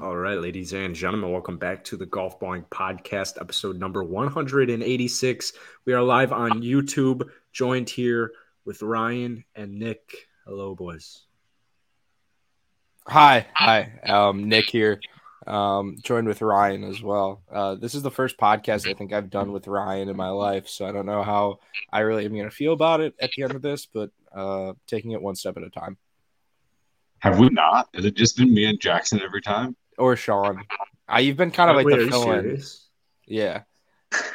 All right, ladies and gentlemen, welcome back to the Golf Balling Podcast, episode number 186. We are live on YouTube, joined here with Ryan and Nick. Hello, boys. Hi. Nick here, joined with Ryan as well. This is the first podcast I think I've done with Ryan in my life, so I don't know how I really am going to feel about it at the end of this, but taking it one step at a time. Have we not? Has it just been me and Jackson every time? Or Sean. You've been kind of like the fill-in. Yeah.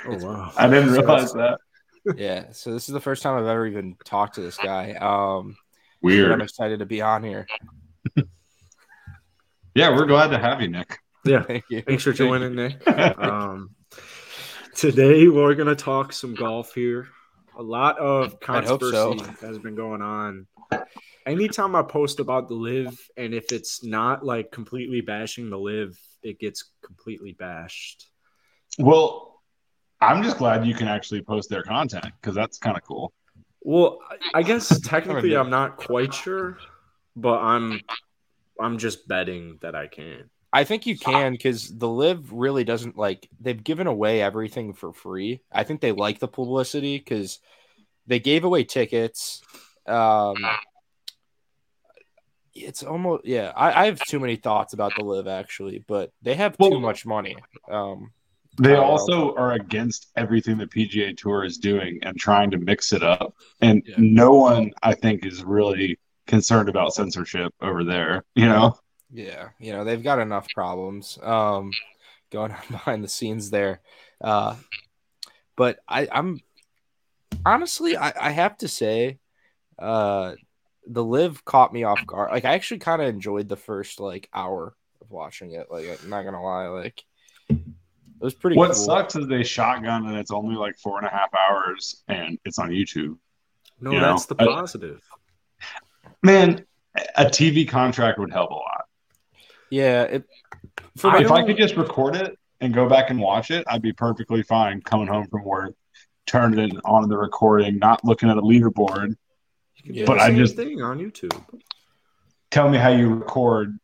Oh, wow. I didn't realize that. Yeah. So this is the first time I've ever even talked to this guy. Weird. I'm excited to be on here. Yeah, we're glad to have you, Nick. Yeah. Thank you. Thanks for joining, Nick. Today, we're going to talk some golf here. A lot of controversy has been going on. Anytime I post about the LIV, and if it's not like completely bashing the LIV, it gets completely bashed. Well, I'm just glad you can actually post their content because that's kind of cool. Well, I guess technically I'm not quite sure, but I'm just betting that I can. I think you can because the LIV really doesn't like – they've given away everything for free. I think they like the publicity because they gave away tickets. It's almost – yeah, I have too many thoughts about the LIV actually, but they have too much money. They also are against everything the PGA Tour is doing and trying to mix it up. And no one, I think, is really concerned about censorship over there, you know? Yeah, you know, they've got enough problems going on behind the scenes there. But I'm honestly, I have to say the LIV caught me off guard. Like, I actually kind of enjoyed the first, like, hour of watching it. Like, I'm not going to lie. Like, it was pretty cool. What sucks is they shotgun and it's only, like, 4.5 hours and it's on YouTube. No, you that's know? The positive. Man, a TV contract would help a lot. Yeah. If I could just record it and go back and watch it, I'd be perfectly fine coming home from work, turning it on the recording, not looking at a leaderboard. But I just thing on YouTube. Tell me how you record.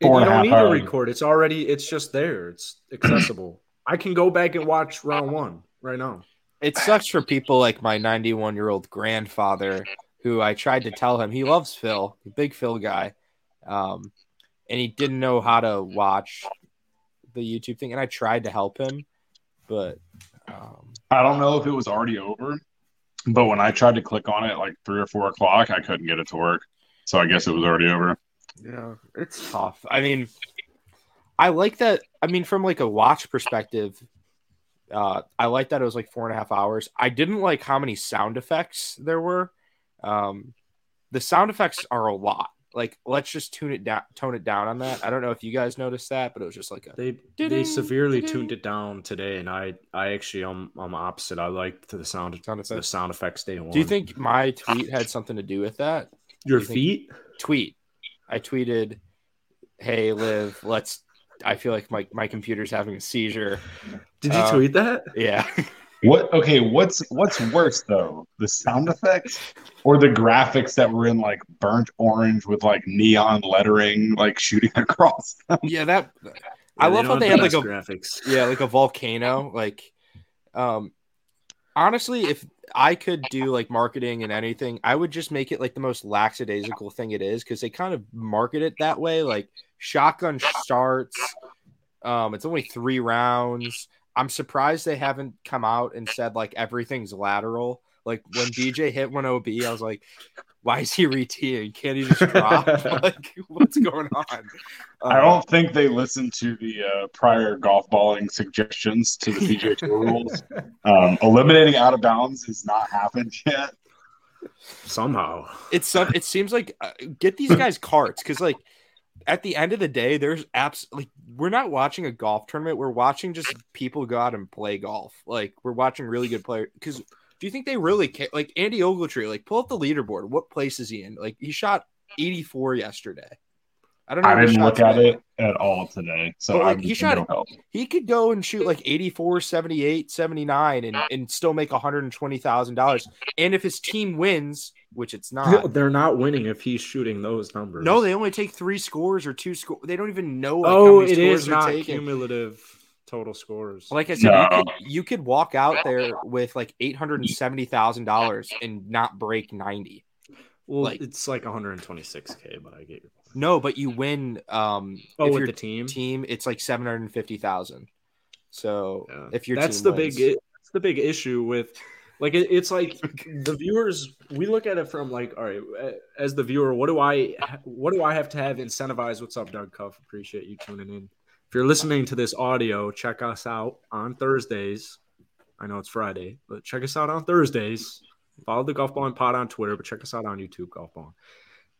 You don't need to record. It's just there. It's accessible. I can go back and watch round one right now. It sucks for people like my 91-year-old grandfather who I tried to tell him he loves Phil, the big Phil guy. And he didn't know how to watch the YouTube thing. And I tried to help him, but I don't know if it was already over. But when I tried to click on it at like 3 or 4 o'clock, I couldn't get it to work. So I guess it was already over. Yeah, it's tough. I mean, I like that. I mean, from like a watch perspective, I like that it was like 4.5 hours. I didn't like how many sound effects there were. The sound effects are a lot. Like, let's just tone it down on that. I don't know if you guys noticed that, but it was just like they severely tuned it down today, and I actually I'm opposite. I liked the sound effects day one. Do you think my tweet had something to do with that? Your feet tweet. I tweeted, "Hey, Liv, let's." I feel like my computer's having a seizure. Did you tweet that? Yeah. What? Okay, what's worse though, the sound effects or the graphics that were in like burnt orange with like neon lettering, like shooting across them? Yeah, I love how they had like graphics. Yeah, like a volcano. Like, honestly, if I could do like marketing and anything, I would just make it like the most lackadaisical thing it is because they kind of market it that way. Like shotgun starts. It's only 3 rounds. I'm surprised they haven't come out and said, like, everything's lateral. Like, when DJ hit 1OB, I was like, why is he re-teeing? Can't he just drop? Like, what's going on? I don't think they listened to the prior golf balling suggestions to the PGA Tour rules. Eliminating out of bounds has not happened yet. Somehow. It seems like get these guys carts because, like, at the end of the day, there's like we're not watching a golf tournament. We're watching just people go out and play golf. Like we're watching really good players. Because do you think they really care? Like Andy Ogletree, like pull up the leaderboard. What place is he in? Like he shot 84 yesterday. I don't know. I didn't look at it. at all today. So like, he shot, he could go and shoot like 84, 78, 79 and still make $120,000. And if his team wins, which it's not, they're not winning if he's shooting those numbers. No, they only take three scores or two scores. They don't even know. Like, oh, how many it scores is not taking. Cumulative total scores. Like I said, no. you could walk out there with like $870,000 and not break 90. Well, like, it's like 126K, but I get your point. No, but you win. Oh, with your team, it's like 750,000. So yeah. If your that's team the wins. Big, that's the big issue with, like, it's like the viewers. We look at it from like, all right, as the viewer, what do I have to have incentivized? What's up, Doug Cuff? Appreciate you tuning in. If you're listening to this audio, check us out on Thursdays. I know it's Friday, but check us out on Thursdays. Follow the Golf Ball and Pod on Twitter, but check us out on YouTube, Golf Ball.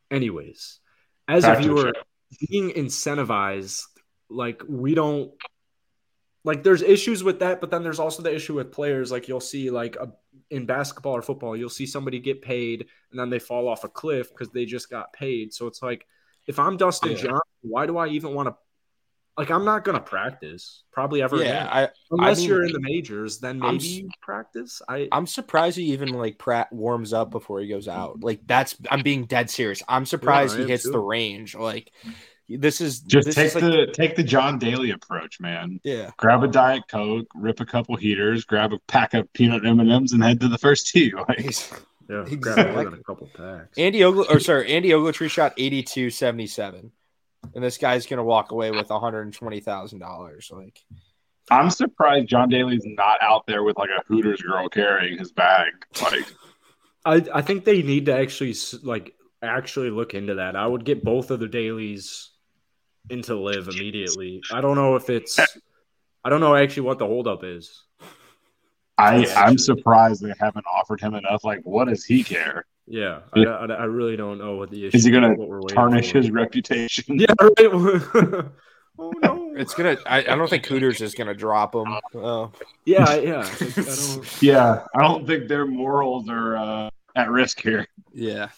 Anyways, as a viewer, being incentivized, like we don't – like there's issues with that, but then there's also the issue with players. Like you'll see like in basketball or football, you'll see somebody get paid and then they fall off a cliff because they just got paid. So it's like if I'm Dustin Johnson, why do I even want to – like I'm not going to practice probably ever again. Unless you're in the majors, then maybe practice. I'm surprised he even like Pratt warms up before he goes out. Like that's I'm being dead serious. I'm surprised he hits the range. Like this is just take the John Daly approach, man. Yeah, grab a Diet Coke, rip a couple heaters, grab a pack of peanut M&Ms, and head to the first tee. Like, yeah, grab a couple packs. Andy Ogletree shot 82.77, and this guy's gonna walk away with $120,000. Like. I'm surprised John Daly's not out there with like a Hooters girl carrying his bag. Like, I think they need to actually look into that. I would get both of the Dailies into live immediately. I don't know actually what the holdup is. I'm surprised they haven't offered him enough. Like, what does he care? Yeah, I really don't know what the issue is. He going to tarnish his reputation? Yeah, right. Oh no! It's gonna. I don't think Hooters is gonna drop him. Yeah. I don't think their morals are at risk here. Yeah,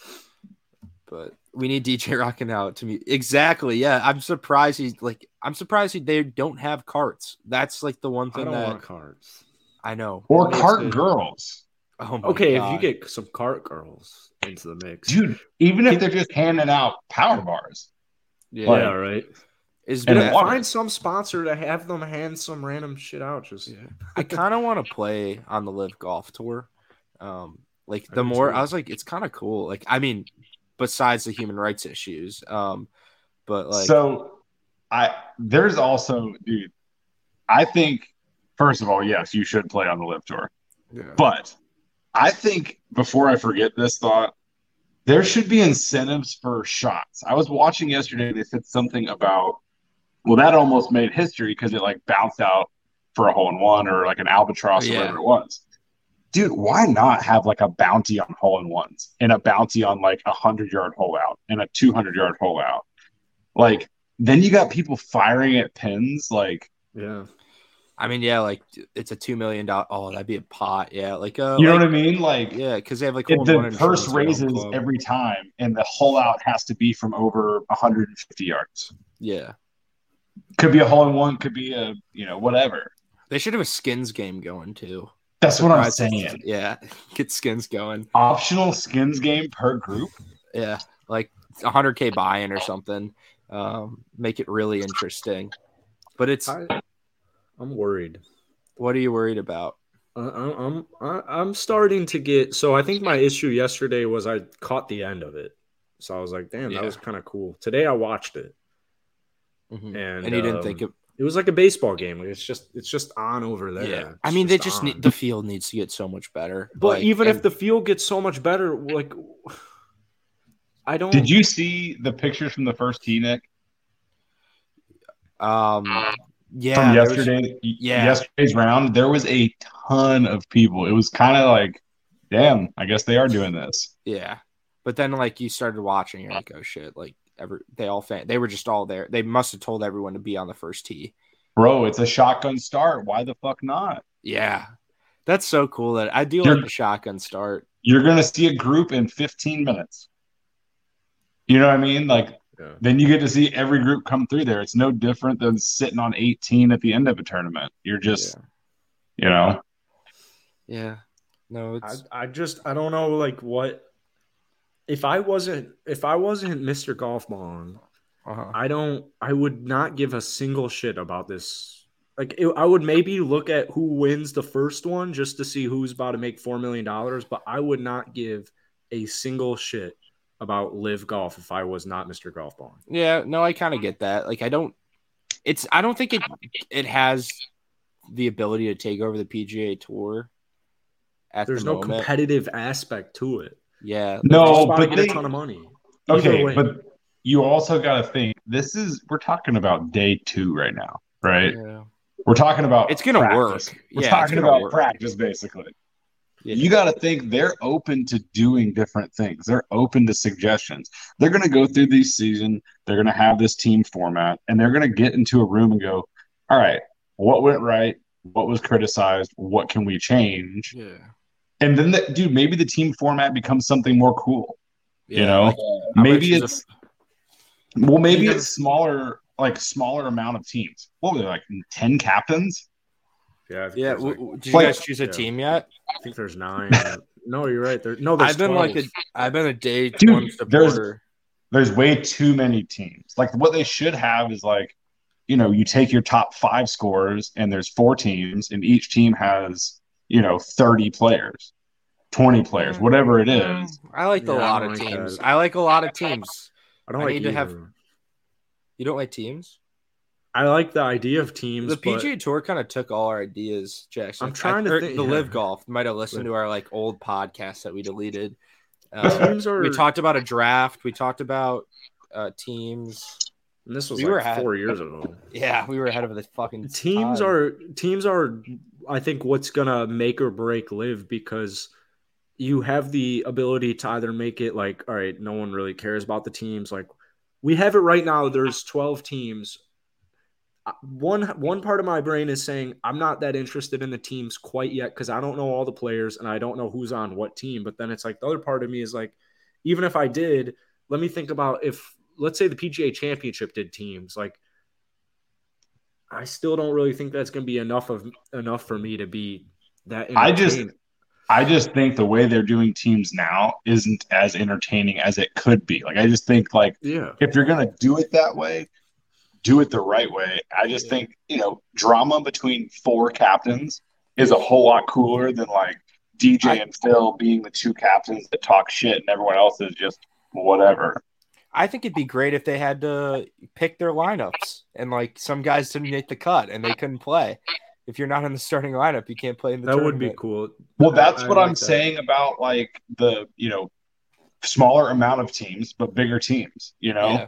but we need DJ Rockin' out to me. Exactly. Yeah, I'm surprised they don't have carts. That's like the one thing I don't want carts. I know. Or cart girls. Oh my God. If you get some cart girls into the mix, dude. Even if they're just handing out power bars. Yeah. Like, right. Find some sponsor to have them hand some random shit out. Just I kind of want to play on the LIV Golf Tour. I was like, it's kind of cool. Like, I mean, besides the human rights issues, but like, so there's also, dude. I think first of all, yes, you should play on the LIV Tour, but I think before I forget this thought, there should be incentives for shots. I was watching yesterday. They said something about. Well, that almost made history because it like bounced out for a hole-in-one or like an albatross or whatever it was. Dude, why not have like a bounty on hole-in-ones and a bounty on like a 100-yard hole out and a 200-yard hole out? Like, then you got people firing at pins. Like, I mean, like it's a $2 million. Oh, that'd be a pot. Yeah. Like, you know what I mean? Like, because they have like the purse raises every time and the hole out has to be from over 150 yards. Yeah. Could be a hole-in-one, could be a, whatever. They should have a skins game going, too. That's what I'm saying. Yeah, get skins going. Optional skins game per group? Yeah, like 100K buy-in or something. Make it really interesting. But I'm worried. What are you worried about? I'm starting to get – so I think my issue yesterday was I caught the end of it. So I was like, damn, that was kind of cool. Today I watched it. Mm-hmm. And he didn't think it was like a baseball game. Like it's just on over there. Yeah. I mean, they just need the field needs to get so much better. But like, even if the field gets so much better, like I don't. Did you see the pictures from the first tee, Nick? From yesterday's round, there was a ton of people. It was kind of like, damn, I guess they are doing this. Yeah, but then like you started watching, you're like, oh shit, like. They were just all there. They must have told everyone to be on the first tee. Bro, it's a shotgun start. Why the fuck not? Yeah, that's so cool. That I do like the shotgun start. You're gonna see a group in 15 minutes. You know what I mean? Like Yeah. Then you get to see every group come through there. It's no different than sitting on 18 at the end of a tournament. You're just, you know. Yeah. No, it's... I don't know, like, what – if I wasn't Mr. Golf Ball, I would not give a single shit about this. Like, I would maybe look at who wins the first one just to see who's about to make $4 million, but I would not give a single shit about LIV Golf if I was not Mr. Golf Ball. Yeah, no, I kind of get that. Like, I don't think it has the ability to take over the PGA Tour. There's no competitive aspect to it. Yeah. No, but they get a ton of money. Okay, but you also got to think we're talking about day two right now, right? Yeah. We're talking about it's going to work. We're talking about practice, basically. Yeah. You got to think they're open to doing different things. They're open to suggestions. They're going to go through this season. They're going to have this team format, and they're going to get into a room and go, all right, what went right? What was criticized? What can we change? Yeah. And then, maybe the team format becomes something more cool. Yeah, you know, maybe it's smaller amount of teams. What were they, like 10 captains? Yeah. Yeah. Did you guys choose a team yet? I think there's 9. No, you're right. There's I've been 12. I've been a day one supporter. There's way too many teams. Like, what they should have is like, you know, you take your top 5 scorers, and there's 4 teams, and each team has, you know, 30 players, 20 players, whatever it is. I like a lot of teams. I like a lot of teams. I don't like to have. You don't like teams? I like the idea of teams. The PGA Tour kind of took all our ideas, Jackson. I'm trying to think. The LIV Golf might have listened to our like old podcast that we deleted. We talked about a draft. We talked about teams. And this was like 4 years ago. Yeah, we were ahead of the fucking teams. Teams are. I think what's gonna make or break LIV, because you have the ability to either make it like, all right, no one really cares about the teams. Like, we have it right now. There's 12 teams. One part of my brain is saying I'm not that interested in the teams quite yet because I don't know all the players and I don't know who's on what team. But then it's like the other part of me is like, even if I did, let me think about if let's say the PGA Championship did teams, like. I still don't really think that's going to be enough for me to be that. I just think the way they're doing teams now isn't as entertaining as it could be. Like, I just think if you're going to do it that way, do it the right way. I just think, you know, drama between 4 captains is a whole lot cooler than like DJ and Phil being the 2 captains that talk shit and everyone else is just whatever. I think it'd be great if they had to pick their lineups and like some guys didn't make the cut and they couldn't play. If you're not in the starting lineup, you can't play in the tournament. That would be cool. Well, that's what I'm saying about like the, you know, smaller amount of teams, but bigger teams, you know,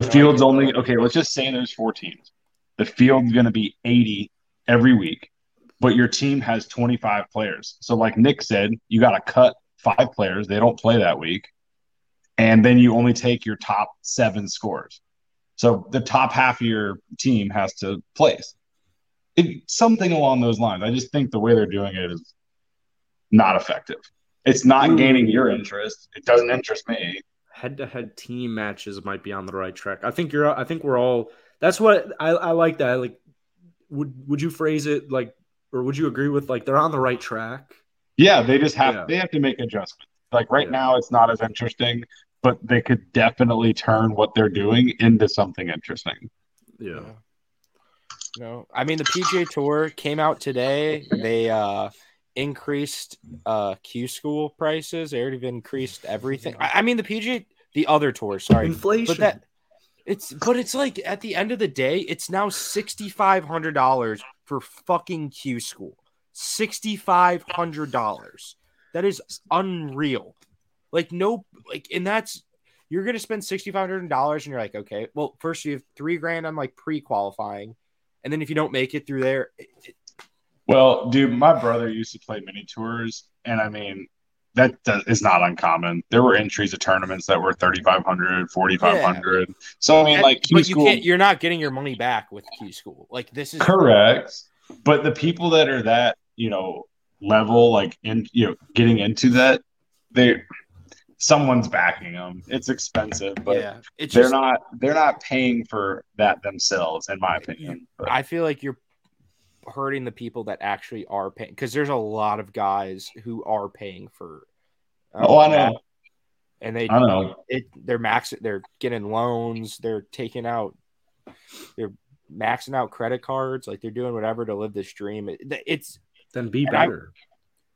the field's only, okay, let's just say there's 4 teams. The field's going to be 80 every week, but your team has 25 players. So like Nick said, you got to cut 5 players. They don't play that week. And then you only take your top 7 scores. So the top half of your team has to place. Something along those lines. I just think the way they're doing it is not effective. It's not gaining your interest. It doesn't interest me. Head-to-head team matches might be on the right track. I think we're all – that's what I like that. Like, would you phrase it like – or would you agree with like they're on the right track? Yeah, they just have they have to make adjustments. Like now, it's not as interesting, but they could definitely turn what they're doing into something interesting. Yeah. No, I mean, the PGA Tour came out today. They increased Q School prices. They already increased everything. I mean, the other tour, sorry. Inflation. But it's like at the end of the day, it's now $6,500 for fucking Q School. $6,500. That is unreal. And that's, you're going to spend $6,500 and you're like, okay, well, first you have $3,000 on like pre-qualifying. And then if you don't make it through there. Well, dude, my brother used to play mini tours. And I mean, that is not uncommon. There were entries of tournaments that were $3,500, $4,500. Yeah. So I mean, like, Q School, you're not getting your money back with Q School. Like, this is correct. But the people that are that, you know, level, like, in, you know, getting into that, they someone's backing them. It's expensive, but they're not paying for that themselves, in my opinion. But I feel like you're hurting the people that actually are paying, because there's a lot of guys who are paying for. They're getting loans. They're maxing out credit cards. Like, they're doing whatever to live this dream. Be better.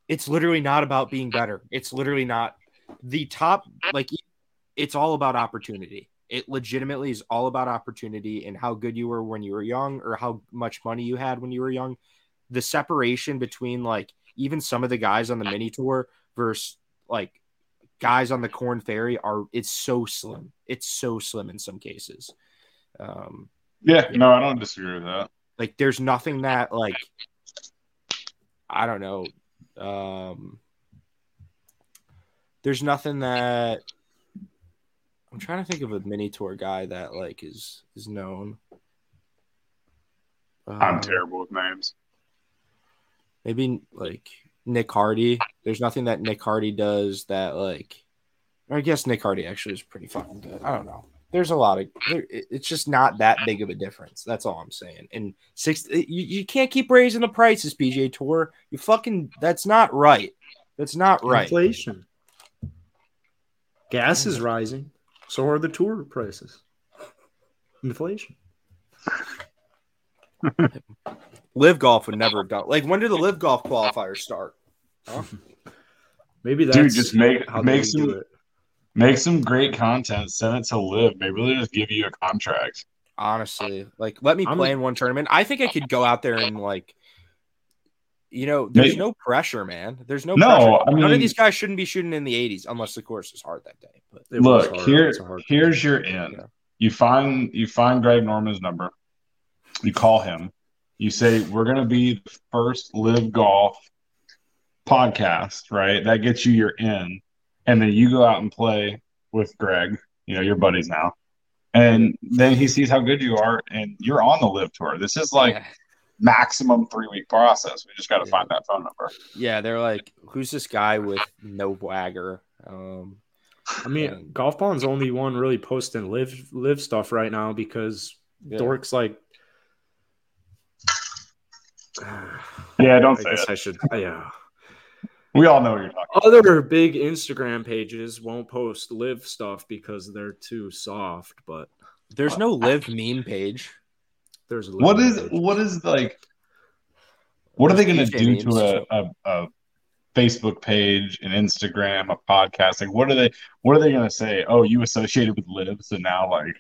It's literally not about being better. It's literally not the top. Like, it's all about opportunity. It legitimately is all about opportunity and how good you were when you were young, or how much money you had when you were young. The separation between, like, even some of the guys on the mini tour versus, like, guys on the Corn Ferry it's so slim. It's so slim in some cases. I don't disagree with that. Like, there's nothing that, like, I don't know. There's nothing that I'm trying to think of a mini tour guy that, like, is known. I'm terrible with names. Maybe, like, Nick Hardy. There's nothing that Nick Hardy does that, like, I guess Nick Hardy actually is pretty fucking good. I don't know. There's a lot of it's just not that big of a difference. That's all I'm saying. And you can't keep raising the prices, PGA Tour. You fucking that's not right. That's not right. Inflation. Gas is rising. So are the tour prices. Inflation. LIV Golf would never have done. Like, when did the LIV Golf qualifiers start? Huh? Maybe that's just make some do it. Make some great content. Send it to LIV. Maybe they'll just give you a contract. Honestly, like, let me play in one tournament. I think I could go out there and, like, you know, there's no pressure, man. There's no pressure. I mean, none of these guys shouldn't be shooting in the 80s unless the course is hard that day. But here's your end. Yeah. You find Greg Norman's number. You call him. You say, we're going to be the first LIV Golf podcast, right? That gets you your in. And then you go out and play with Greg, you know, your buddies now. And then he sees how good you are, and you're on the LIV tour. This is like maximum 3-week process. We just got to find that phone number. Yeah, they're like, who's this guy with no wagger? Golf Ball's only one really posting live stuff right now because Dork's like, yeah, don't say it. I should. Yeah. We all know what you're talking about. Other big Instagram pages won't post live stuff because they're too soft, but there's no live meme page. There's what are they going to do to a Facebook page, an Instagram, a podcast? Like, what are they going to say? Oh, you associated with live, so now, like,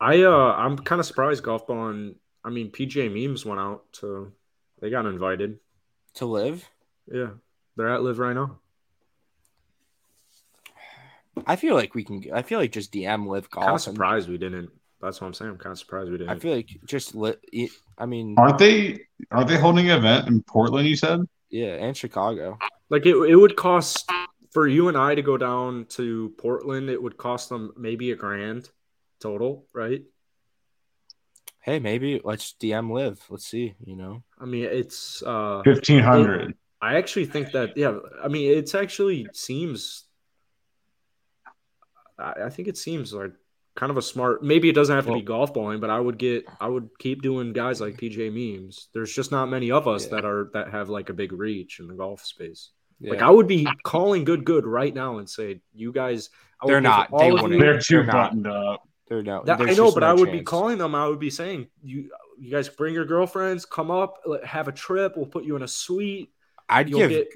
I'm kind of surprised Golf Ball and PJ Memes went out, so they got invited to live. Yeah, they're at live right now. I feel like just DM live golf. I'm kind of surprised we didn't. That's what I'm saying. I'm kind of surprised we didn't. I feel like just aren't they holding an event in Portland? You said and Chicago. Like, it would cost for you and I to go down to Portland. It would cost them maybe $1,000 total, right? Hey, maybe let's DM live. Let's see. You know, it's 1,500. I actually think that, it's actually seems. I think it seems like kind of a smart. Maybe it doesn't have to be golf balling, but I would keep doing guys like PJ Memes. There's just not many of us that have like a big reach in the golf space. Yeah. Like, I would be calling Good right now and say, you guys. They're not. They're too buttoned up. They're not. I know, but I would be calling them. I would be saying, you guys bring your girlfriends, come up, have a trip. We'll put you in a suite. You'll get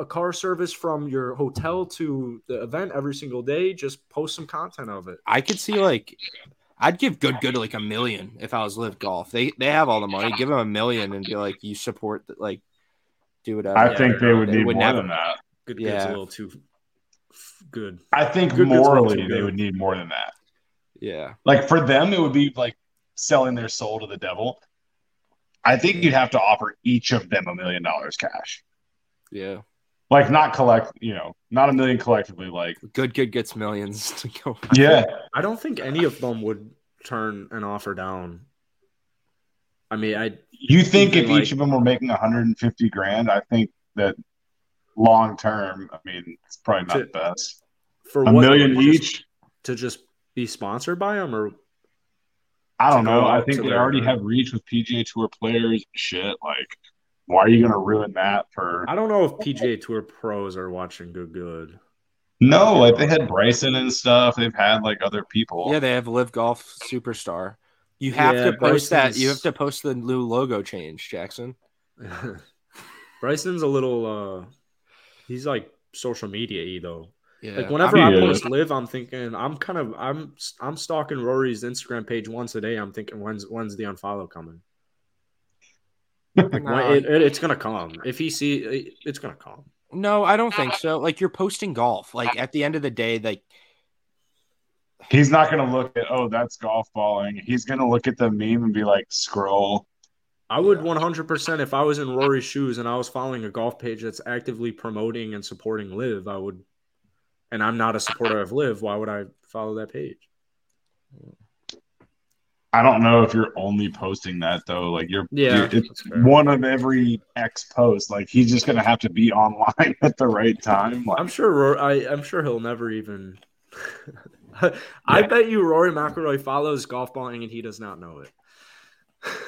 a car service from your hotel to the event every single day. Just post some content of it. I could see, like, I'd give Good like $1 million if I was LIV Golf. They have all the money. Give them $1 million and be like, you support that, like, do whatever. I think they would need more than that. Good's a little too good. I think morally they would need more than that. Yeah, like, for them it would be like selling their soul to the devil. I think you'd have to offer each of them $1 million cash. Yeah. Like, not collect, not $1 million collectively. Like, Good gets millions to go. Yeah. I don't think any of them would turn an offer down. You think if each of them were making $150,000, I think that long term, I mean, it's probably not the best. For $1 million each? To just be sponsored by them, or I don't know. I think they already have reach with PGA Tour players and shit. Like, why are you going to ruin that for? I don't know if PGA Tour pros are watching Good Good. No, like they had Bryson and stuff. They've had like other people. Yeah, they have LIV Golf Superstar. You have to post that. You have to post the new logo change, Jackson. Bryson's a little. He's like social media-y though. Yeah. Like whenever I post LIV, I'm thinking I'm stalking Rory's Instagram page once a day. I'm thinking when's the unfollow coming? Like, no. It's gonna come. If he sees, it's gonna come. No, I don't think so. Like, you're posting golf. Like, at the end of the day, like, he's not going to look at, oh, that's golf balling. He's going to look at the meme and be like, scroll. I would 100%, if I was in Rory's shoes and I was following a golf page that's actively promoting and supporting LIV, I would, and I'm not a supporter of LIV, why would I follow that page? I don't know if you're only posting that though. Like it's one of every X post. Like, he's just gonna have to be online at the right time. Like, I'm sure. I'm sure he'll never even. I bet you Rory McIlroy follows golf balling and he does not know it.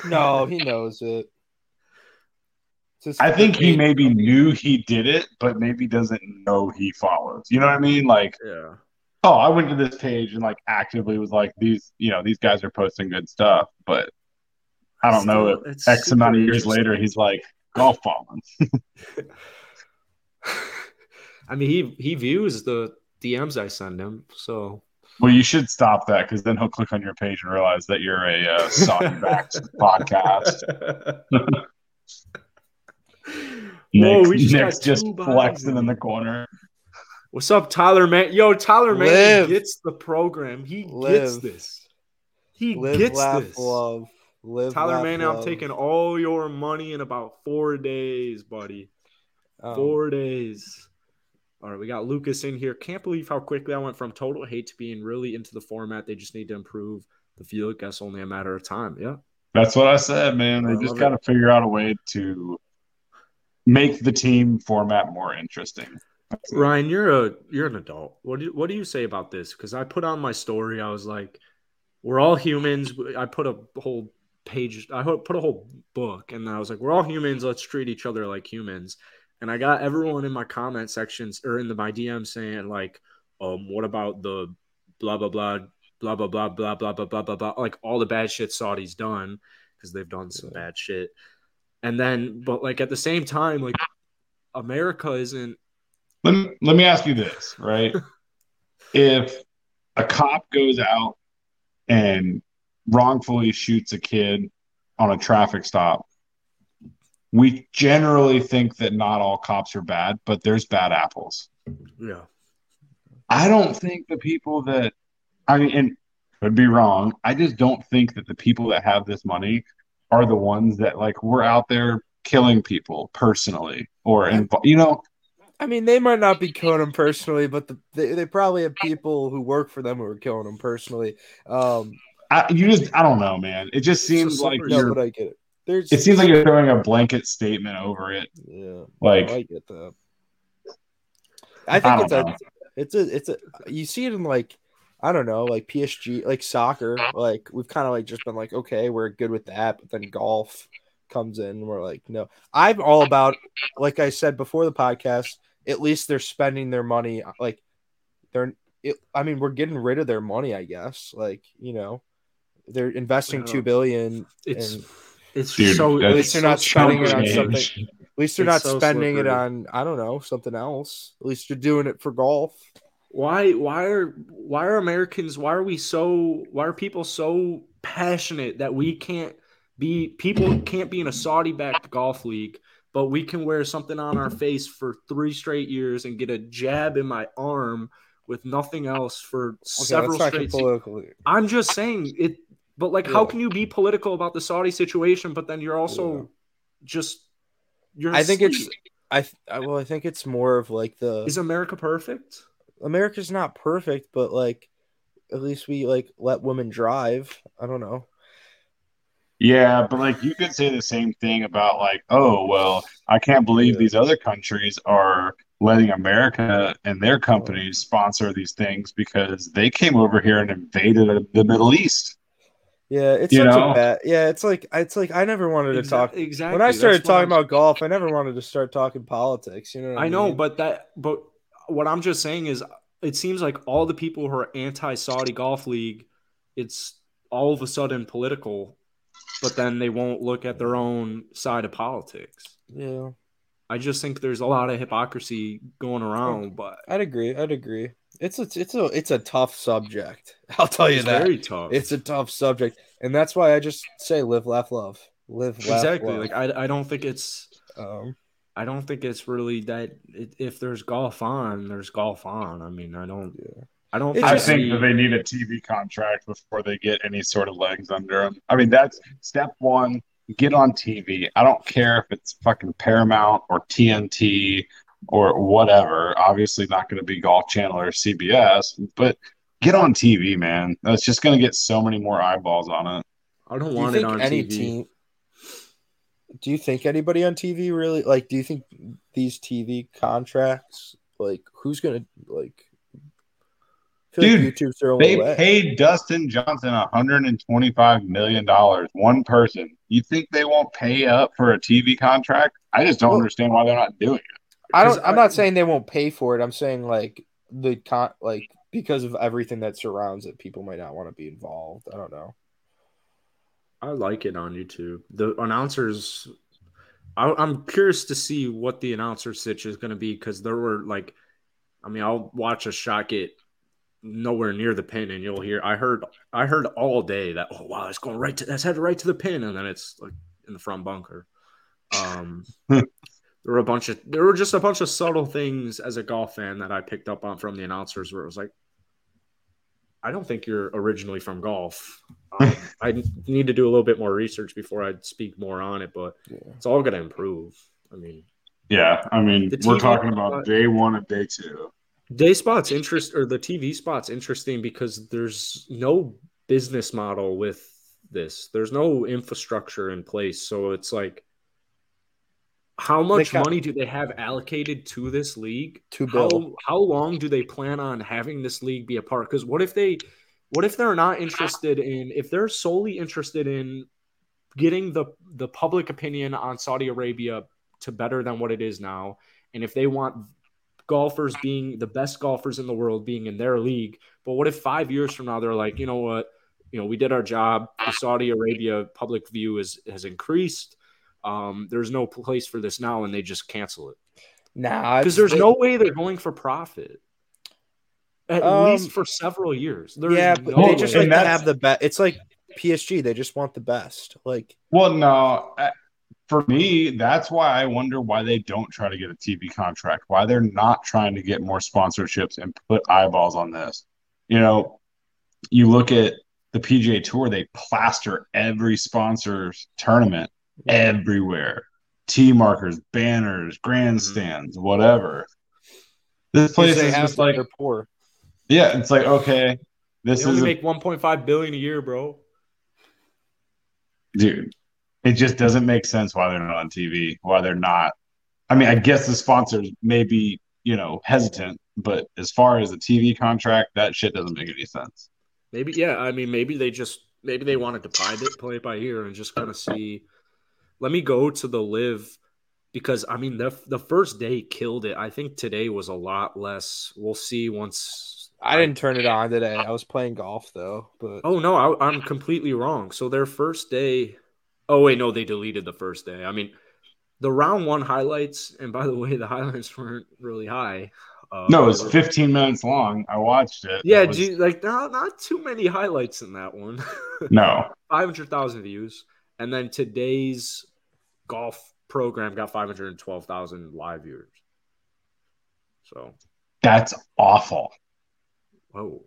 No, he knows it. I think he maybe knew he did it, but maybe doesn't know he follows. You know what I mean? Like, yeah. Oh, I went to this page and like actively was like, these guys are posting good stuff, but I don't know if X amount of years later he's like golf balling. I mean, he views the DMs I send him, so. Well, you should stop that, because then he'll click on your page and realize that you're a song-backed podcast. Nick's just flexing in the corner. What's up, Tyler Mann? Yo, Tyler Mann gets the program. He gets this. He gets this. Tyler Mann, I'm taking all your money in about 4 days, buddy. 4 days. All right, we got Lucas in here. Can't believe how quickly I went from total hate to being really into the format. They just need to improve the field. That's only a matter of time. Yeah. That's what I said, man. They just got to figure out a way to make the team format more interesting. Ryan, you're an adult. What do you say about this? Because I put on my story. I was like, we're all humans. I put a whole page. I put a whole book. And then I was like, we're all humans. Let's treat each other like humans. And I got everyone in my comment sections or in my DM saying like, what about the blah, blah, blah, blah, blah, blah, blah, blah, blah, blah, blah, blah. Like all the bad shit Saudi's done, because they've done some bad shit. And then, but like at the same time, like America isn't. Let me ask you this, right? If a cop goes out and wrongfully shoots a kid on a traffic stop, we generally think that not all cops are bad, but there's bad apples. Yeah. I don't think the people that – I mean, and could be wrong. I just don't think that the people that have this money are the ones that, like, were out there killing people personally or – you know – I mean, they might not be killing them personally, but they probably have people who work for them who are killing them personally. I don't know, man. It just seems like but I get it. It seems like you're throwing a blanket statement over it. Yeah, like I get that. I think it's you see it in like, I don't know, like PSG, like soccer. Like we've kind of like just been like, okay, we're good with that, but then golf comes in and we're like, no. I'm all about, like I said before the podcast. At least they're spending their money. Like, we're getting rid of their money, I guess. Like, you know, they're investing $2 billion. At least they're not spending it on something. At least they're not spending it on, I don't know, something else. At least you're doing it for golf. Why are Americans? Why are people so passionate that we can't be? People can't be in a Saudi-backed golf league, but we can wear something on our face for 3 straight years and get a jab in my arm with nothing else for several straight years. I'm just saying it, but like, how can you be political about the Saudi situation, but then you're also I think it's more of like is America perfect? America's not perfect, but like, at least we like let women drive. I don't know. Yeah, but like you could say the same thing about like, oh, well, I can't believe these other countries are letting America and their companies sponsor these things because they came over here and invaded the Middle East. Yeah, it's you such know? A bad. Yeah, it's like I never wanted to talk. Exactly. When I started talking about golf, I never wanted to start talking politics. You know, what I mean? Know, but what I'm just saying is, it seems like all the people who are anti-Saudi Golf League, it's all of a sudden political, but then they won't look at their own side of politics. Yeah, I just think there's a lot of hypocrisy going around. But I'd agree. It's a tough subject. I'll tell you that. It's very tough. It's a tough subject, and that's why I just say live, laugh, love. Live, laugh, exactly. Love. Like I don't think it's. I don't think it's really that. If there's golf on, there's golf on. I mean, I don't. Yeah. I think that they need a TV contract before they get any sort of legs under them. I mean, that's step one. Get on TV. I don't care if it's fucking Paramount or TNT. Or whatever. Obviously not going to be Golf Channel or CBS, but get on TV, man. That's just going to get so many more eyeballs on it. I don't want it on TV. Do you think anybody on TV really like? Do you think these TV contracts like who's going to like? Dude, they paid Dustin Johnson $125 million, one person. You think they won't pay up for a TV contract? I just don't understand why they're not doing it. I'm not saying they won't pay for it. I'm saying like because of everything that surrounds it, people might not want to be involved. I don't know. I like it on YouTube. The announcers, I'm curious to see what the announcer sitch is going to be because there were like, I mean, I'll watch a shot get nowhere near the pin, and you'll hear. I heard all day that oh wow, it's going right to that's headed right to the pin, and then it's like in the front bunker. There were just a bunch of subtle things as a golf fan that I picked up on from the announcers where it was like, I don't think you're originally from golf. I need to do a little bit more research before I speak more on it, but it's all going to improve. I mean, yeah, I mean, we're talking about day one and day two. Day spots interest or the TV spots interesting because there's no business model with this. There's no infrastructure in place, so it's like. How much money do they have allocated to this league? How long do they plan on having this league be a part? Because what if they're not interested in if they're solely interested in getting the public opinion on Saudi Arabia to better than what it is now, and if they want golfers being the best golfers in the world being in their league, but what if 5 years from now they're like, you know what, you know, we did our job. The Saudi Arabia public view has increased. There's no place for this now, and they just cancel it. Nah, because there's no way they're going for profit. At least for several years. But they just like to have the best. It's like PSG; they just want the best. Like, well, no, for me, that's why I wonder why they don't try to get a TV contract. Why they're not trying to get more sponsorships and put eyeballs on this. You know, you look at the PGA Tour; they plaster every sponsor's tournament. Everywhere, T markers, banners, grandstands, whatever. This place is just like they're poor. Yeah, it's like okay, this they only make $1.5 billion a year, bro. Dude, it just doesn't make sense why they're not on TV. Why they're not? I mean, I guess the sponsors may be hesitant, but as far as the TV contract, that shit doesn't make any sense. Maybe yeah. I mean, maybe they wanted to play it by ear and just kind of see. Let me go to the live because, I mean, the first day killed it. I think today was a lot less. We'll see once. I didn't turn it on today. I was playing golf, though. But oh, no, I'm completely wrong. So their first day. Oh, wait, no, they deleted the first day. I mean, the round one highlights. And by the way, the highlights weren't really high. No, it was 15 minutes long. I watched it. Yeah, not too many highlights in that one. No. 500,000 views. And then today's golf program got 512,000 live viewers. So that's awful. Whoa.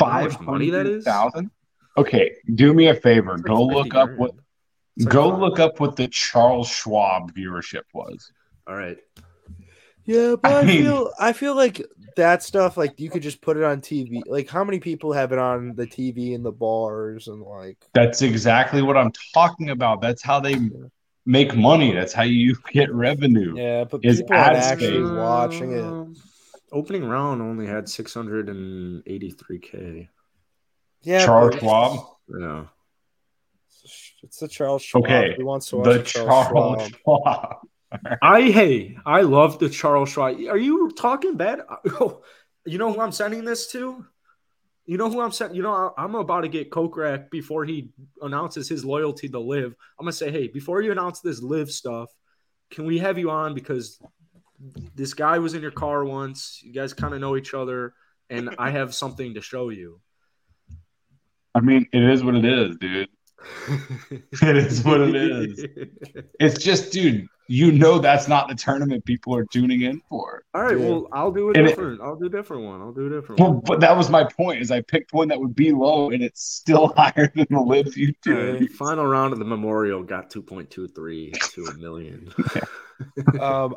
$500,000? Okay, do me a favor. Go look up what the Charles Schwab viewership was. All right. Yeah, but I feel like that stuff, like, you could just put it on TV. Like, how many people have it on the TV in the bars and like? That's exactly what I'm talking about. That's how they make money. That's how you get revenue. Yeah, but people are actually watching it. Opening round only had 683K. Yeah, Charles Schwab. Yeah. It's the Charles Schwab. Okay, who wants to watch the Charles Schwab. I love the Charles Schwab. Are you talking bad? Oh, you know who I'm sending this to? You know who I'm sending? You know, I'm about to get coke rack before he announces his loyalty to LIV. I'm gonna say, hey, before you announce this LIV stuff, can we have you on because this guy was in your car once. You guys kind of know each other, and I have something to show you. I mean, it is what it is, dude. It is what it is. It's just, dude, you know that's not the tournament people are tuning in for. All right, dude. Well, I'll do a different one. Well, but that was my point, is I picked one that would be low, and it's still higher than the LIV YouTube. Right, final round of the Memorial got 2.23 to a million. Yeah.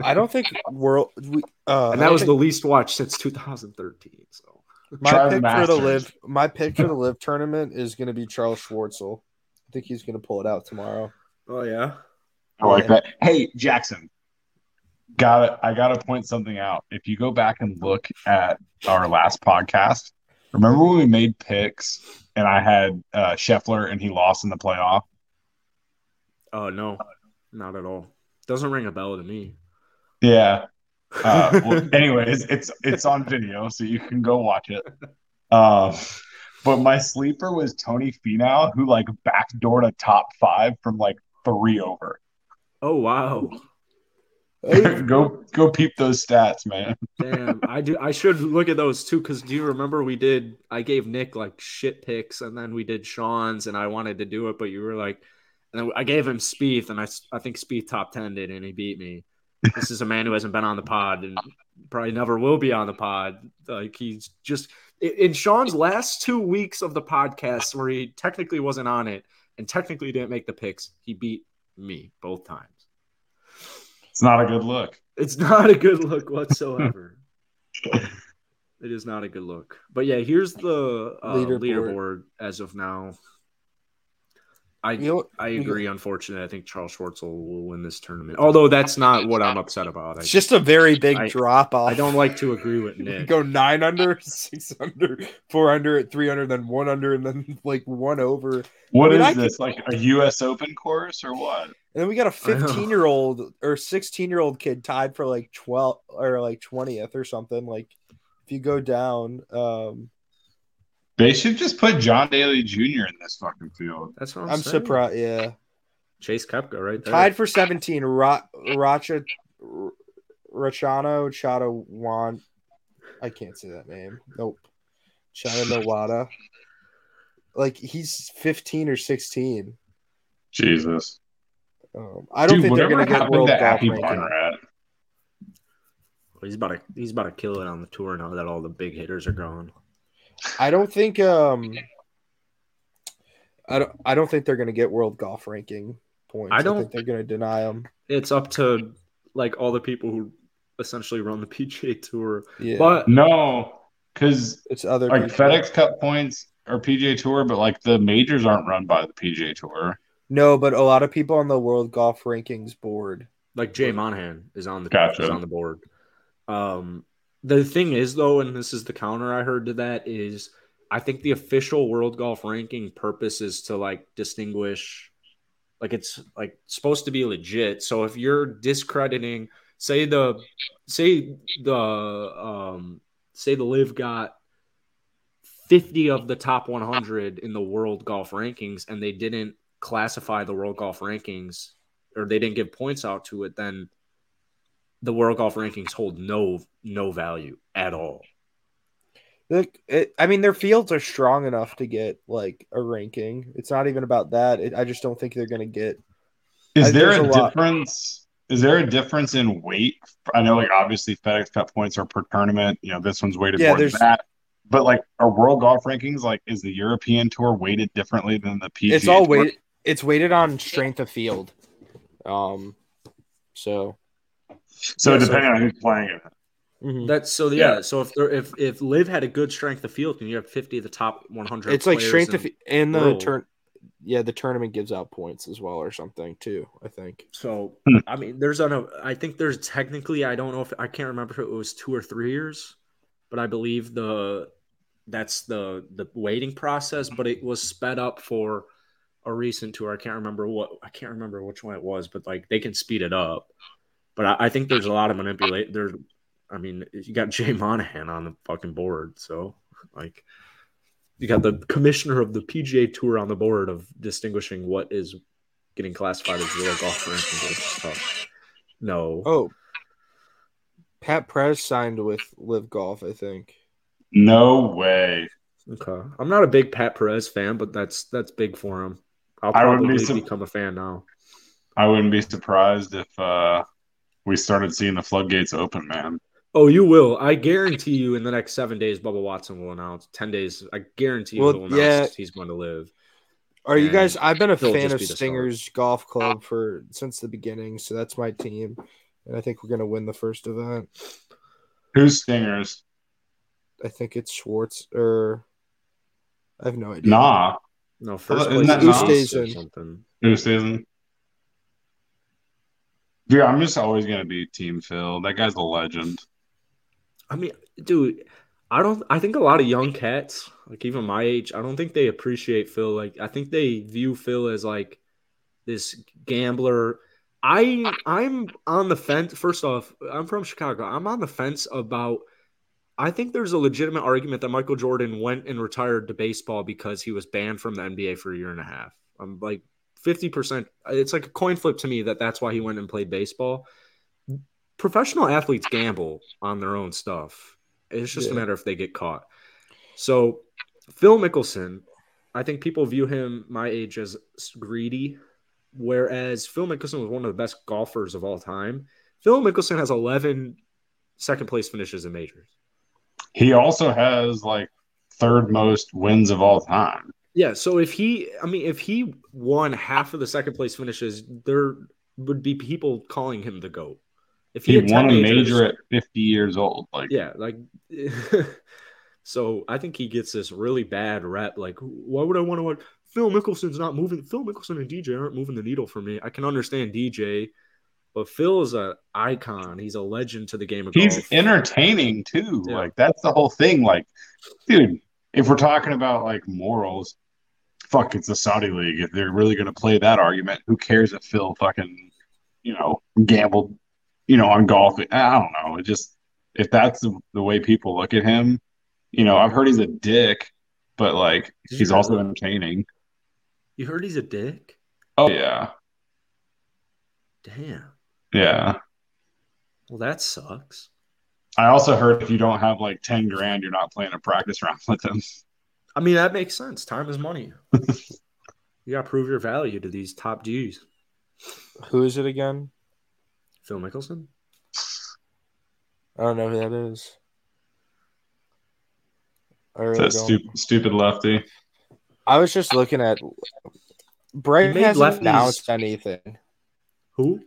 I don't think World... and that was the least watched since 2013, so... My pick for the LIV tournament is going to be Charles Schwartzel. I think he's going to pull it out tomorrow. Oh, yeah? I like that. Hey, Jackson, I gotta point something out. If you go back and look at our last podcast, remember when we made picks and I had Scheffler and he lost in the playoff? Oh, no, not at all. Doesn't ring a bell to me. Yeah. Well, anyways, it's on video, so you can go watch it. But my sleeper was Tony Finau, who like backdoored a top five from like 3 over. Oh wow! go peep those stats, man. Damn, I do. I should look at those too, because do you remember we did? I gave Nick like shit picks, and then we did Sean's, and I wanted to do it, but you were like, and then I gave him Spieth, and I think Spieth top 10 did, and he beat me. This is a man who hasn't been on the pod and probably never will be on the pod. Like he's just in Sean's last 2 weeks of the podcast where he technically wasn't on it and technically didn't make the picks. He beat me both times. It's not a good look. It's not a good look whatsoever. It is not a good look. But yeah, here's the leaderboard as of now. I agree, unfortunately. I think Charles Schwartzel will win this tournament. Although that's not what I'm upset about. It's just a very big drop-off. I don't like to agree with Nick. Go 9 under, 6 under, 4 under, 3 under, then 1 under, and then like 1 over. What is this, like a U.S. Open course or what? And then we got a 15-year-old or 16-year-old kid tied for like 12 or like 20th or something. Like if you go down – they should just put John Daly Jr. in this fucking field. That's what I'm saying. I'm surprised, yeah. Chase Koepka right there. Tied for 17. Rachano Chatawan. I can't say that name. Nope. Chatanawada. Like, he's 15 or 16. Jesus. I don't think they're going to get World Golf Rankings. He's about to kill it on the tour now that all the big hitters are gone. I don't think I don't think they're going to get World Golf Ranking points. I think they're going to deny them. It's up to like all the people who essentially run the PGA Tour. Yeah. But no, cuz it's other like people. FedEx Cup points are PGA Tour, but like the majors aren't run by the PGA Tour. No, but a lot of people on the World Golf Rankings board, like Jay Monahan is on the is on the board. The thing is, though, and this is the counter I heard to that, is I think the official World Golf Ranking purpose is to, like, distinguish – like, it's, like, supposed to be legit. So if you're discrediting – say the LIV got 50 of the top 100 in the World Golf Rankings and they didn't classify the World Golf Rankings or they didn't give points out to it, then – the World Golf Rankings hold no value at all. I mean, their fields are strong enough to get like a ranking. It's not even about that. I just don't think they're going to get. Is there a difference in weight? I know, like obviously, FedEx Cup points are per tournament. You know, this one's weighted more than that. But like, are World Golf Rankings like is the European Tour weighted differently than the PGA? It's all weighted. It's weighted on strength of field. So. So depending on who's playing it. Mm-hmm. That's so. Yeah. So if LIV had a good strength of field, and you have 50 of the top 100, it's like strength of and the turn. Yeah, the tournament gives out points as well or something too, I think. So I mean, I think there's technically, I don't know if I can't remember if it was 2 or 3 years, but I believe that's the waiting process, but it was sped up for a recent tour. I can't remember which one it was, but like they can speed it up. But I think there's a lot of manipulation. You got Jay Monahan on the fucking board, so like you got the commissioner of the PGA Tour on the board of distinguishing what is getting classified as World Golf Rankings. Pat Perez signed with LIV Golf, I think. No way. Okay, I'm not a big Pat Perez fan, but that's big for him. I'll probably become a fan now. I wouldn't be surprised if we started seeing the floodgates open, man. Oh, you will. I guarantee you in the next 7 days, Bubba Watson will announce. 10 days, I guarantee you he'll announce he's going to LIV. I've been a fan of Stingers Golf Club since the beginning, so that's my team. And I think we're going to win the first event. Who's Stingers? I think it's Schwartz, or I have no idea. Nah. No, first place is or something. Who stays in? Dude, I'm just always going to be Team Phil. That guy's a legend. I mean, dude, I think a lot of young cats, like even my age, I don't think they appreciate Phil. Like, I think they view Phil as like this gambler. I'm on the fence. First off, I'm from Chicago. I'm on the fence about, I think there's a legitimate argument that Michael Jordan went and retired to baseball because he was banned from the NBA for a year and a half. I'm like 50%. It's like a coin flip to me that that's why he went and played baseball. Professional athletes gamble on their own stuff. It's just a matter if they get caught. So Phil Mickelson, I think people view him my age as greedy, whereas Phil Mickelson was one of the best golfers of all time. Phil Mickelson has 11 second-place finishes in majors. He also has like third most wins of all time. Yeah, so if he won half of the second-place finishes, there would be people calling him the GOAT. If he won a major at 50 years old. So I think he gets this really bad rep. Like, why would I want to watch? Phil Mickelson's not moving. Phil Mickelson and DJ aren't moving the needle for me. I can understand DJ, but Phil is an icon. He's a legend to the game of golf. He's entertaining, too. Yeah. Like, that's the whole thing. Like, dude, if we're talking about, like, morals, fuck, it's the Saudi League. If they're really going to play that argument, who cares if Phil fucking, gambled on golf? I don't know. It just, if that's the way people look at him, I've heard he's a dick, but like he's also entertaining. You heard he's a dick? Oh yeah. Damn. Yeah. Well, that sucks. I also heard if you don't have like 10 grand, you're not playing a practice round with him. I mean, that makes sense. Time is money. You gotta prove your value to these top G's. Who is it again? Phil Mickelson? I don't know who that is. That stupid lefty. I was just looking at Bryson hasn't announced anything. Who?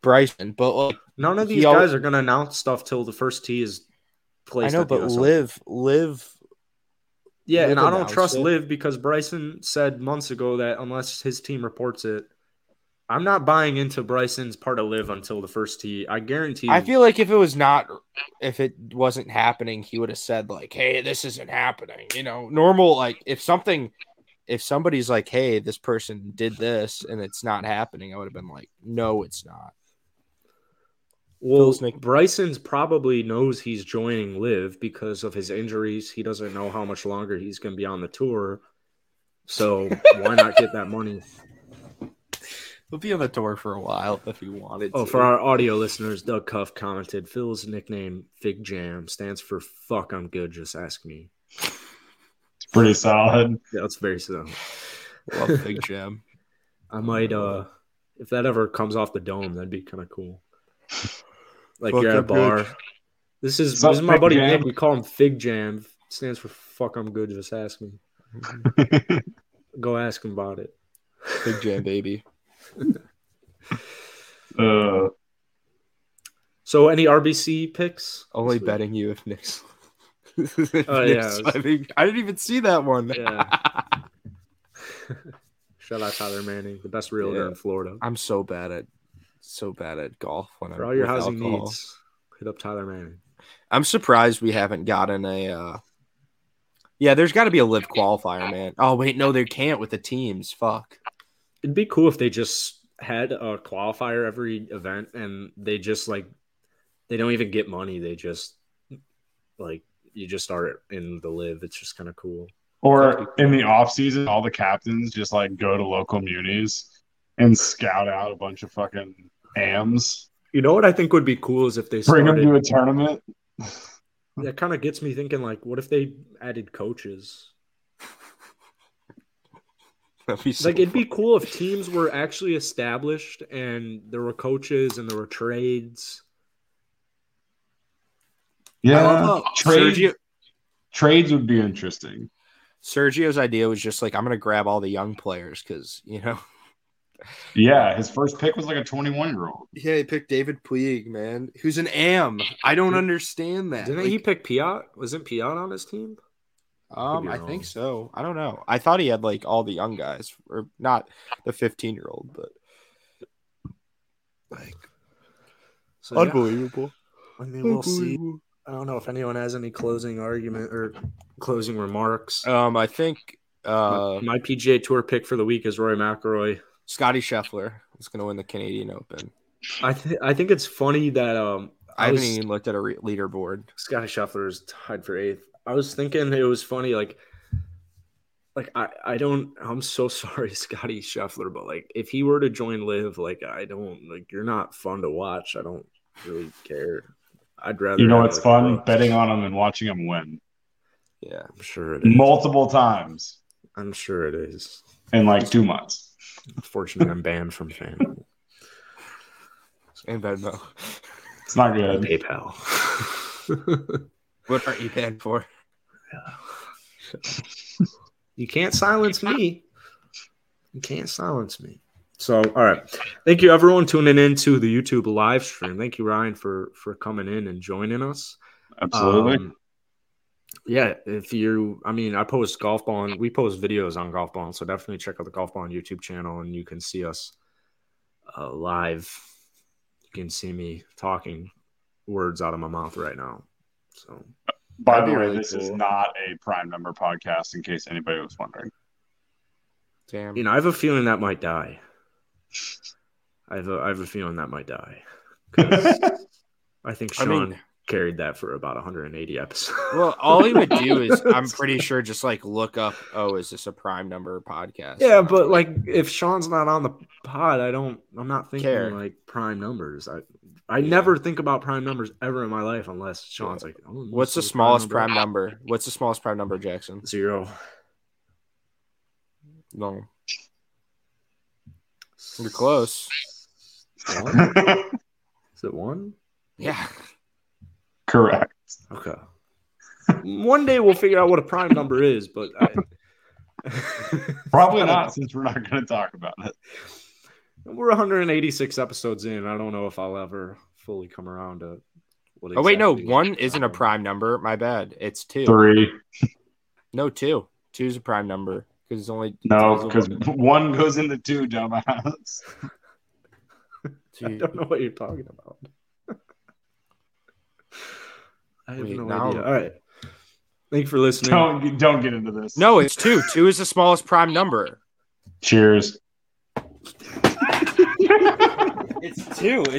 Bryson, but none of these guys are going to announce stuff till the first tee is placed. I know, but LIV. Yeah, and I don't trust LIV because Bryson said months ago that unless his team reports it, I'm not buying into Bryson's part of LIV until the first tee. I guarantee you. I feel like if it wasn't happening, he would have said like, "Hey, this isn't happening." Normal like if somebody's like, "Hey, this person did this and it's not happening," I would have been like, "No, it's not." Well, Bryson's probably knows he's joining LIV because of his injuries. He doesn't know how much longer he's going to be on the tour, so why not get that money? He'll be on the tour for a while if he wanted to. Oh, for our audio listeners, Doug Cuff commented, Phil's nickname, Fig Jam, stands for fuck, I'm good, just ask me. It's pretty solid. Yeah, it's very solid. Love Fig Jam. I might, if that ever comes off the dome, that'd be kind of cool. Like fuck, you're at a bar. Good. This is my buddy Nick. We call him Fig Jam. It stands for fuck, I'm good, just ask me. Go ask him about it. Fig Jam, baby. So any RBC picks? Only betting you if Nick's. I didn't even see that one. Yeah. Shout out Tyler Manning, the best realtor in Florida. I'm so bad at golf. For all your housing needs, hit up Tyler Manning. I'm surprised we haven't gotten a. Yeah, there's got to be a live qualifier, man. Oh wait, no, they can't with the teams. Fuck. It'd be cool if they just had a qualifier every event, and they just they don't even get money. They just you just start in the live. It's just kind of cool. Or in the off season, all the captains just go to local munis and scout out a bunch of fucking AMs. You know what I think would be cool is if they bring them to a tournament. That kind of gets me thinking. What if they added coaches? It'd be cool if teams were actually established and there were coaches and there were trades. Yeah, trades would be interesting. Sergio's idea was just I'm going to grab all the young players because, Yeah, his first pick was a 21-year-old. Yeah, he picked David Puig, man, who's an AM. I don't understand that. Didn't he pick Piat? Wasn't Piat on his team? I think so. I don't know. I thought he had all the young guys, or not the 15-year-old, but unbelievable. Yeah. I mean, we'll see. I don't know if anyone has any closing argument or closing remarks. I think my PGA Tour pick for the week is Rory McIlroy. Scottie Scheffler is going to win the Canadian Open. I think it's funny that I haven't even looked at a leaderboard. Scottie Scheffler is tied for 8th. I was thinking it was funny, I'm so sorry, Scottie Scheffler, but if he were to join LIV, you're not fun to watch. I don't really care. I'd rather. You know what's fun? Betting on him and watching him win. Yeah, I'm sure it is. Multiple times. I'm sure it is. In 2 months. Unfortunately, I'm banned from FanDuel. And Venmo. It's not good. PayPal. What are you paying for? You can't silence me. You can't silence me. So, all right. Thank you, everyone, tuning into the YouTube live stream. Thank you, Ryan, for coming in and joining us. Absolutely. Yeah, I post golf ball, and we post videos on golf ball, so definitely check out the golf ball on YouTube channel, and you can see us live. You can see me talking words out of my mouth right now. So, by the way, really this is not a prime number podcast, in case anybody was wondering. Damn, I have a feeling that might die. I have a feeling that might die. I think Sean carried that for about 180 episodes. Well, all he would do is, I'm pretty sure, just look up. Oh, is this a prime number podcast? Yeah, but if Sean's not on the pod, I'm not thinking care. Prime numbers. I never think about prime numbers ever in my life unless Sean's what's the smallest prime number? What's the smallest prime number, Jackson? 0. No. You're close. 1? Is it 1? Yeah. Correct. Okay. One day we'll figure out what a prime number is, but probably not, since we're not going to talk about it. We're 186 episodes in. I don't know if I'll ever fully come around to what exactly. Oh, wait, no. 1 isn't a prime number. My bad. It's 2. 3. No, 2. 2 is a prime number. Because it's only because 1 goes into 2, dumbass. I don't know what you're talking about. I have no idea. All right. Thank you for listening. Don't get into this. No, it's 2. 2 is the smallest prime number. Cheers. It's 2.